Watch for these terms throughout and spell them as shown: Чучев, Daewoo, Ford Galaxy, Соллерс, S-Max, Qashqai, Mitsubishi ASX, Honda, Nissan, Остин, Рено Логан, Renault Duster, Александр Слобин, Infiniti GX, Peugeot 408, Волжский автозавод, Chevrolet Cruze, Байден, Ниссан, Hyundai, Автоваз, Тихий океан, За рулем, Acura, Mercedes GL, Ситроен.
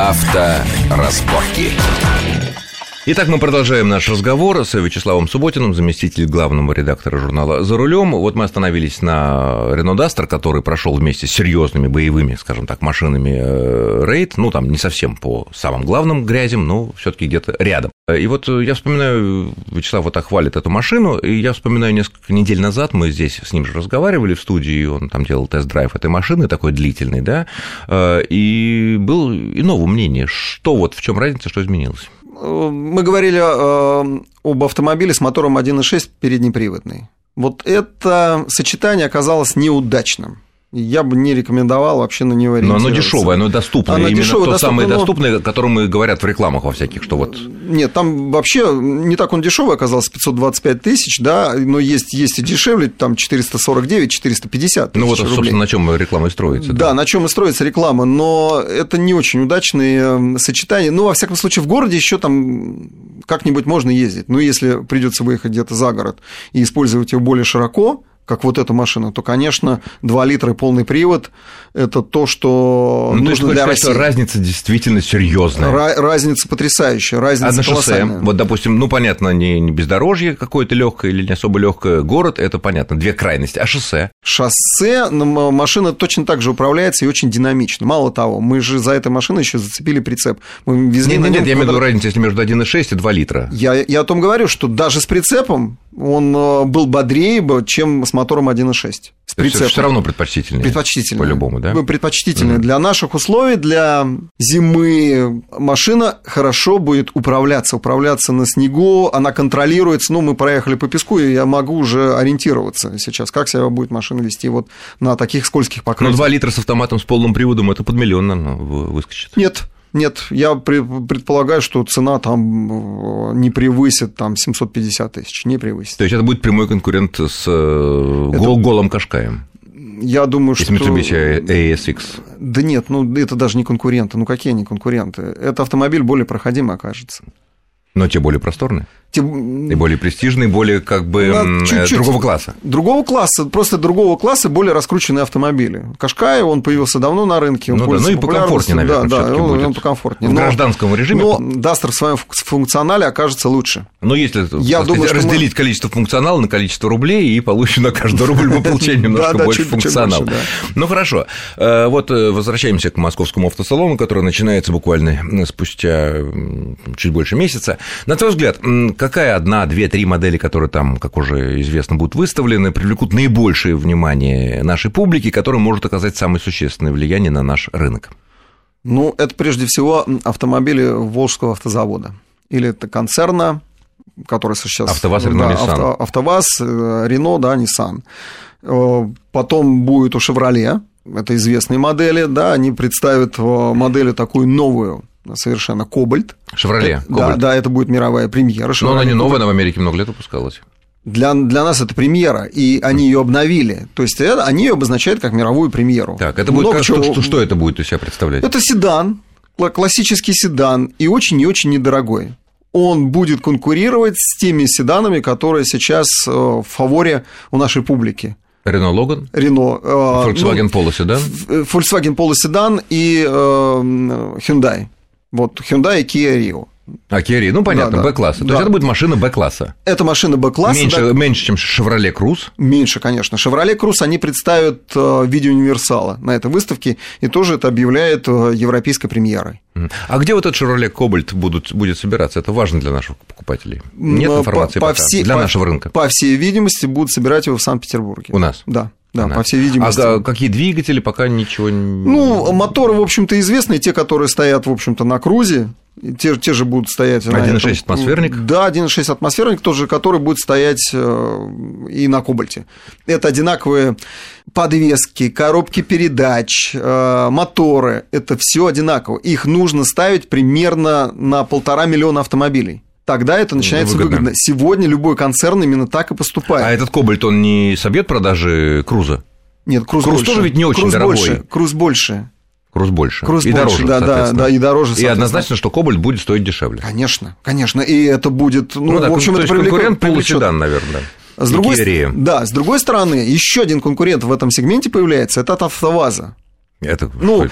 Авторазборки. Итак, мы продолжаем наш разговор с Вячеславом Субботиным, заместителем главного редактора журнала «За рулем». Вот мы остановились на Renault Duster, который прошел вместе с серьезными боевыми, скажем так, машинами рейд. Ну, там не совсем по самым главным грязям, но все-таки где-то рядом. И вот я вспоминаю, Вячеслав вот так хвалит эту машину, и я вспоминаю, несколько недель назад мы здесь с ним же разговаривали в студии, он там делал тест-драйв этой машины, такой длительный, да, и было иного мнения, что вот, в чем разница, что изменилось. Мы говорили об автомобиле с мотором 1.6 переднеприводный. Вот это сочетание оказалось неудачным. Я бы не рекомендовал вообще на него ориентироваться. Но оно дешевое, оно доступное. Оно именно дешевое, то самое доступное, о котором и говорят в рекламах во всяких, что вот... Нет, там вообще не так он дешевый оказался, 525 тысяч, да, но есть и дешевле, там 449, 450 тысяч рублей. Ну вот, собственно, на чем реклама и строится. Да, на чем и строится реклама, но это не очень удачные сочетания. Ну, во всяком случае, в городе еще там как-нибудь можно ездить. Ну, если придется выехать где-то за город и использовать его более широко, как вот эта машина, то, конечно, 2 литра и полный привод – это то, что нужно для России. Что разница действительно серьезная. Разница потрясающая, разница колоссальная. А на шоссе, вот, допустим, ну, понятно, не бездорожье какое-то легкое или не особо легкое, город – это, понятно, две крайности. А шоссе? Шоссе машина точно так же управляется и очень динамично. Мало того, мы же за этой машиной еще зацепили прицеп. Нет, я имею в виду разницу, если между 1,6 и 2 литра. Я о том говорю, что даже с прицепом он был бодрее, чем с мотором 1.6. С прицепом. Все равно предпочтительнее. Предпочтительнее. По-любому, да? Предпочтительнее. Mm-hmm. Для наших условий, для зимы машина хорошо будет управляться на снегу, она контролируется. Ну, мы проехали по песку, и я могу уже ориентироваться сейчас, как себя будет машина вести вот на таких скользких покрытиях. Но 2 литра с автоматом, с полным приводом, это под миллион, наверное, выскочит. Нет, я предполагаю, что цена там не превысит там, 750 тысяч, не превысит. То есть это будет прямой конкурент с голым Qashqai? Я думаю, что... Mitsubishi ASX. Да нет, ну это даже не конкуренты, ну какие они конкуренты? Этот автомобиль более проходимый окажется. Но те более просторные, и более престижные, более как бы другого класса. Другого класса, просто другого класса, более раскрученные автомобили. Qashqai, он появился давно на рынке, он пользуется популярностью. Ну и покомфортнее, наверное, всё-таки будет. Он покомфортнее. В гражданском режиме. Но Duster в своем функционале окажется лучше. Но если разделить количество функционала на количество рублей, и получим на каждый рубль мы получаем немножко больше функционала. Ну хорошо, вот возвращаемся к московскому автосалону, который начинается буквально спустя чуть больше месяца. На твой взгляд, какая одна, две, три модели, которые там, как уже известно, будут выставлены, привлекут наибольшее внимание нашей публики, которая может оказать самое существенное влияние на наш рынок? Ну, это прежде всего автомобили Волжского автозавода. Или это концерна, который сейчас... Автоваз, Рено, Ниссан. Автоваз, Рено, да, Ниссан. Потом будет у Шевроле, это известные модели, да, они представят модель такую новую, совершенно Кобальт. Шевроле. Да, это будет мировая премьера. Chevrolet, но она не новая, она в Америке много лет выпускалась. Для нас это премьера, и они ее обновили. То есть они ее обозначают как мировую премьеру. Так, это будет что это будет из себя представлять? Это седан, классический седан, и очень недорогой. Он будет конкурировать с теми седанами, которые сейчас в фаворе у нашей публики. Рено Логан, Фольксваген Поло Седан, и Hyundai. Вот Hyundai и Kia Rio. Kia Rio, ну понятно, Б-класса. То есть это будет машина Б-класса. Это машина Б-класса. Меньше, чем Chevrolet Cruze. Меньше, конечно. Chevrolet Cruze они представят в виде универсала на этой выставке, и тоже это объявляет европейской премьерой. А где вот этот Chevrolet Cobalt будет собираться? Это важно для наших покупателей. Нет информации для нашего рынка. По всей видимости, будут собирать его в Санкт-Петербурге. У нас? Да. Да, по всей видимости. А какие двигатели, пока ничего не... Ну, моторы, в общем-то, известны, те, которые стоят, в общем-то, на Крузе, те же будут стоять... 1.6 атмосферник? Да, 1.6 атмосферник, тот же, который будет стоять и на Кобальте. Это одинаковые подвески, коробки передач, моторы, это все одинаково. Их нужно ставить примерно на 1,5 миллиона автомобилей. Тогда это начинается выгодно. Сегодня любой концерн именно так и поступает. А этот Кобальт, он не собьет продажи Круза? Нет, Круз тоже ведь не очень дорогой. Круз больше. И дороже, и однозначно, что Кобальт будет стоить дешевле. Конечно. И это будет... в общем, это конкурент полуседан, наверное. С другой стороны, еще один конкурент в этом сегменте появляется – это от Автоваза. Это, ну,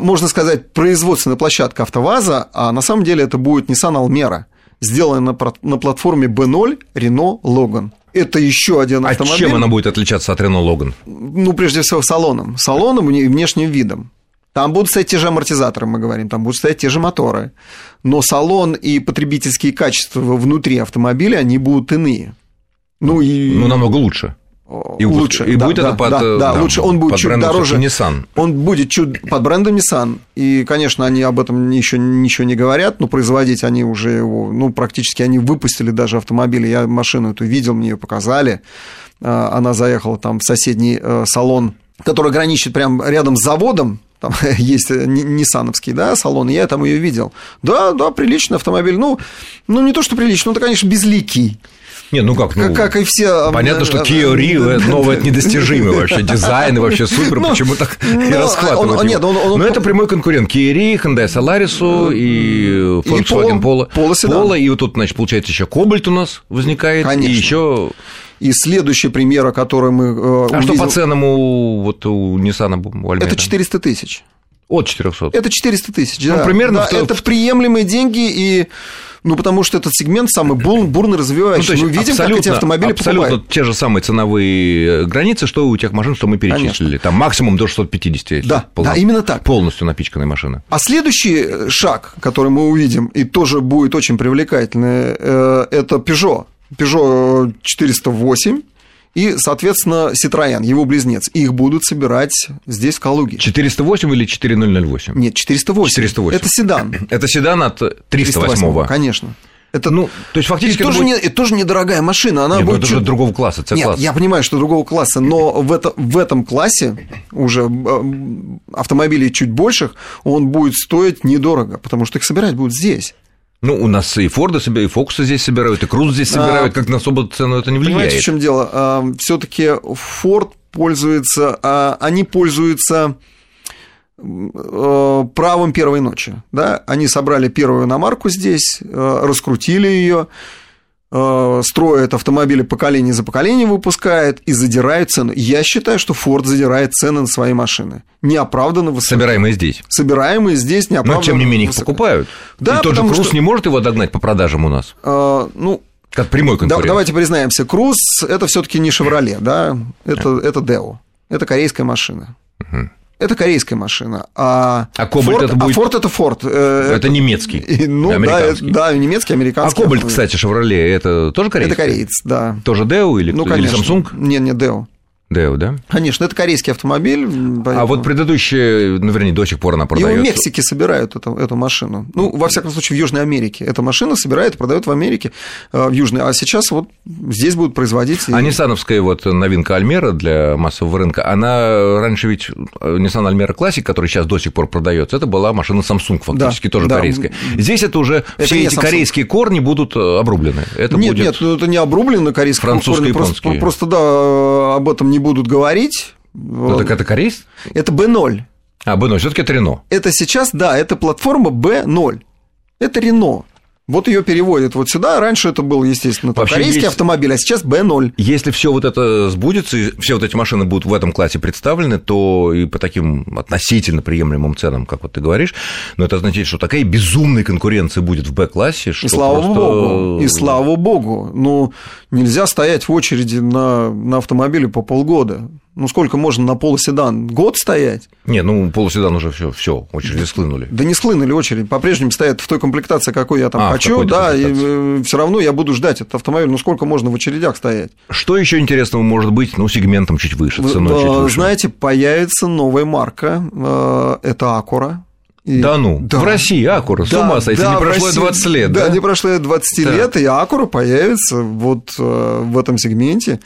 можно сказать, производственная площадка «АвтоВАЗа», а на самом деле это будет Ниссан Алмера, сделанная на платформе B0 Рено Логан. Это еще один автомобиль. А чем она будет отличаться от Рено Логан? Ну, прежде всего, салоном. Салоном и внешним видом. Там будут стоять те же амортизаторы, мы говорим, там будут стоять те же моторы. Но салон и потребительские качества внутри автомобиля, они будут иные. Ну, и... ну намного лучше. И лучше, и да, будет да, это под, да, да, да, лучше. Он будет чуть дороже Nissan. Он будет чуть под брендом Nissan. И, конечно, они об этом еще ничего не говорят, но производить они уже его, ну, практически они выпустили даже автомобили. Я машину эту видел, мне ее показали. Она заехала там в соседний салон, который граничит прямо рядом с заводом. Там есть ниссановский, да, салон, я там ее видел. Да, да, приличный автомобиль. Ну, не то, что приличный, он-то, конечно, безликий. Не, ну как, ну, как и все... Понятно, что Kia Rio новое, это недостижимый вообще дизайн, и вообще супер, почему так и расхватывают. Но это прямой конкурент Kia Rio, Hyundai Соллерсу и Фольксваген Поло Седан. И вот тут, значит, получается, еще Cobalt у нас возникает, и еще... И следующий пример, который мы увидели... А что по ценам у Ниссана, у Альмера? Это 400 тысяч. От 400. Это 400 тысяч, да. Ну, примерно... Да, это приемлемые деньги, и... ну, потому что этот сегмент самый бурно развивающийся. Ну, мы видим, как эти автомобили абсолютно покупают. Те же самые ценовые границы, что и у тех машин, что мы перечислили. Конечно. Там максимум до 650. Да, да, именно так. Полностью напичканные машины. А следующий шаг, который мы увидим, и тоже будет очень привлекательный, это Peugeot. Peugeot 408 и, соответственно, Ситроен, его близнец. Их будут собирать здесь, в Калуге. 408 или 4008? Нет, 408. 408. Это седан. Это седан от 308-го. Конечно. Это, ну, то есть, фактически... Это тоже, будет... не, это тоже недорогая машина. Она будет это чуть... же другого класса, С-класс. Нет, я понимаю, что другого класса, но в этом классе уже автомобилей чуть больших он будет стоить недорого, потому что их собирать будут здесь. Ну, у нас и Форда собирают, и Фокуса здесь собирают, и Круз здесь собирают, как на особо цену это не влияет. Понимаете, в чем дело? Все-таки Форд пользуется, они пользуются правом первой ночи. Да? Они собрали первую иномарку здесь, раскрутили ее, строят автомобили поколение за поколением, выпускают и задирают цену. Я считаю, что Форд задирает цены на свои машины. Неоправданно высоко. Собираемые здесь. Собираемые здесь неоправданно. Но, тем не менее, их покупают. Да, и тот же Круз не может его догнать по продажам у нас? Ну... Как прямой конкурент. Давайте признаемся, Круз – это все таки не Шевроле, да? Это Део. Это корейская машина. Угу. Это корейская машина, а Форд это будет... это Форд. Это немецкий, ну, американский. Да, немецкий, американский. А Кобальт, кстати, Шевроле, это тоже корейский? Это кореец, да. Тоже Дэу или Самсунг? Ну, нет, Дэу. Дэу, да? Конечно, это корейский автомобиль. Поэтому... А вот предыдущая, ну, вернее, до сих пор она продаётся. И в Мексике собирают эту машину. Ну, во всяком случае, в Южной Америке. Эта машина собирает, продает в Америке, в Южной. А сейчас вот здесь будут производить... А ниссановская вот новинка Альмера для массового рынка, она раньше ведь... Ниссан Альмера Классик, который сейчас до сих пор продается, это была машина Samsung, фактически, да, тоже, да, корейская. Здесь это уже это все эти Samsung. Корейские корни будут обрублены. Это нет, будет... нет, это не обрублены корейские корни. Просто, да, об этом не будут говорить. Ну, так это корейский? Это B0. А, B0, все-таки это Рено. Это сейчас, да, это платформа B0. Это Рено. Вот ее переводят вот сюда. Раньше это был, естественно, вообще корейский автомобиль, а сейчас B0. Если все вот это сбудется, и все вот эти машины будут в этом классе представлены, то и по таким относительно приемлемым ценам, как вот ты говоришь, но это означает, что такая безумная конкуренция будет в B-классе, что и слава просто... богу, и слава богу. Ну, нельзя стоять в очереди на автомобиле по полгода. Ну, сколько можно на полоседан? Год стоять? Не, ну, полоседан уже все, очереди схлынули. Да не схлынули очереди, по-прежнему стоят в той комплектации, какой я там хочу, да, и все равно я буду ждать этот автомобиль, ну, сколько можно в очередях стоять? Что еще интересного может быть, ну, сегментом чуть выше, ценой чуть выше? Знаете, появится новая марка, это Акура. И... Да ну, да. В России Акура, да, с ума сойти, да, не прошло 20 лет. Да, да, не прошло 20 да. лет, и Акура появится вот в этом сегменте.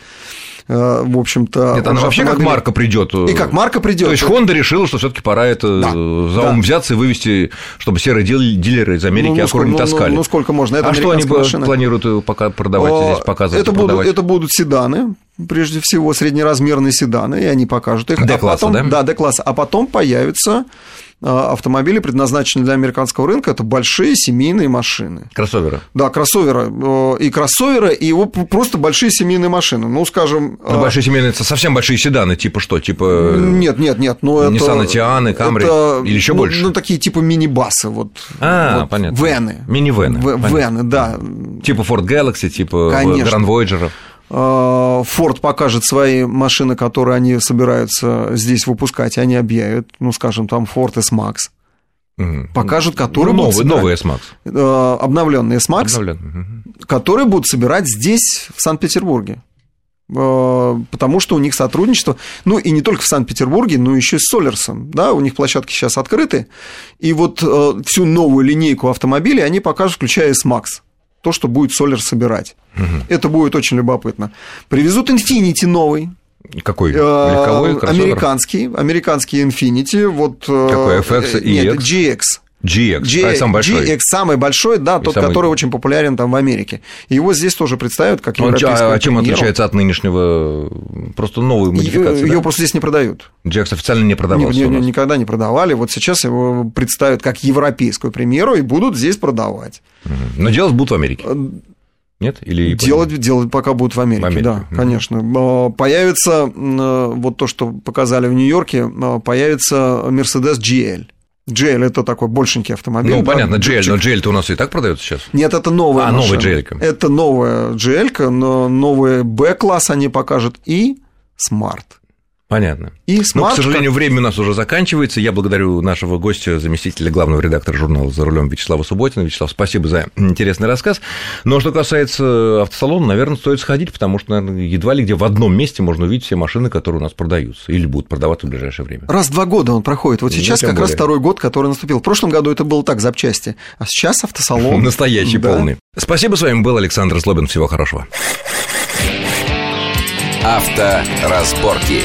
В общем-то... Нет, она вообще как марка придет. И как марка придет. То есть Honda решила, что все-таки пора это за ум взяться и вывести, чтобы серые дилеры из Америки Акуру не таскали. Ну, сколько можно? Это что они планируют пока продавать здесь, показывать? Это будут седаны, прежде всего, среднеразмерные седаны, и они покажут их. Д-класса, да? Да, Д-класса. А потом появится автомобили предназначены для американского рынка, это большие семейные машины. Кроссоверы. Да, кроссоверы, и его просто большие семейные машины. Ну, скажем... Ну, большие семейные, это совсем большие седаны, типа что? Типа... Нет. Ну, это... Ниссаны, Тианы, Камри это... или еще больше? Ну, такие типа мини-басы, вот. Понятно. Вены. Мини-вены. Вены, да. Типа Ford Galaxy, типа Grand Voyager. Форд покажет свои машины, которые они собираются здесь выпускать, они объявят, ну, скажем, там Ford S-Max. Покажут, которые будут собирать. Новый S-Max. Обновленный S-Max, которые будут собирать здесь, в Санкт-Петербурге. Потому что у них сотрудничество, ну, и не только в Санкт-Петербурге, но еще и с Соллерсом, да, у них площадки сейчас открыты, и вот всю новую линейку автомобилей они покажут, включая S-Max. То, что будет Соллерс собирать. Это будет очень любопытно. Привезут Infiniti новый. Какой? Легковой, кроссовер? Американский Infiniti. Вот, какой? FX и EX? Нет, GX. Самый большой. GX самый большой, да, и тот, самый... который очень популярен там в Америке. Его здесь тоже представят как европейскую премьеру. А чем отличается от нынешнего? Просто новую модификацию? Её просто здесь не продают. GX официально не продавался у нас. Никогда не продавали. Вот сейчас его представят как европейскую премьеру и будут здесь продавать. Но делать будут в Америке. Нет? Или делать пока будут в Америке. Да, конечно. Появится, вот то, что показали в Нью-Йорке, появится Mercedes GL. GL – это такой большенький автомобиль. Ну, да, понятно, GL, но GL-то у нас и так продается сейчас. Нет, это новая машина. Новая GL-ка. Это новая GL-ка, но новые B-класс они покажут и Smart. Понятно. И Smart, но, к сожалению, время у нас уже заканчивается. Я благодарю нашего гостя, заместителя главного редактора журнала «За рулем» Вячеслава Субботина. Вячеслав, спасибо за интересный рассказ. Но что касается автосалона, наверное, стоит сходить, потому что, наверное, едва ли где в одном месте можно увидеть все машины, которые у нас продаются или будут продаваться в ближайшее время. Раз в 2 года он проходит. Вот сейчас как раз 2-й год, который наступил. В прошлом году это было так, запчасти. А сейчас автосалон... Настоящий, полный. Спасибо, с вами был Александр Слобин. Всего хорошего. Авторазборки.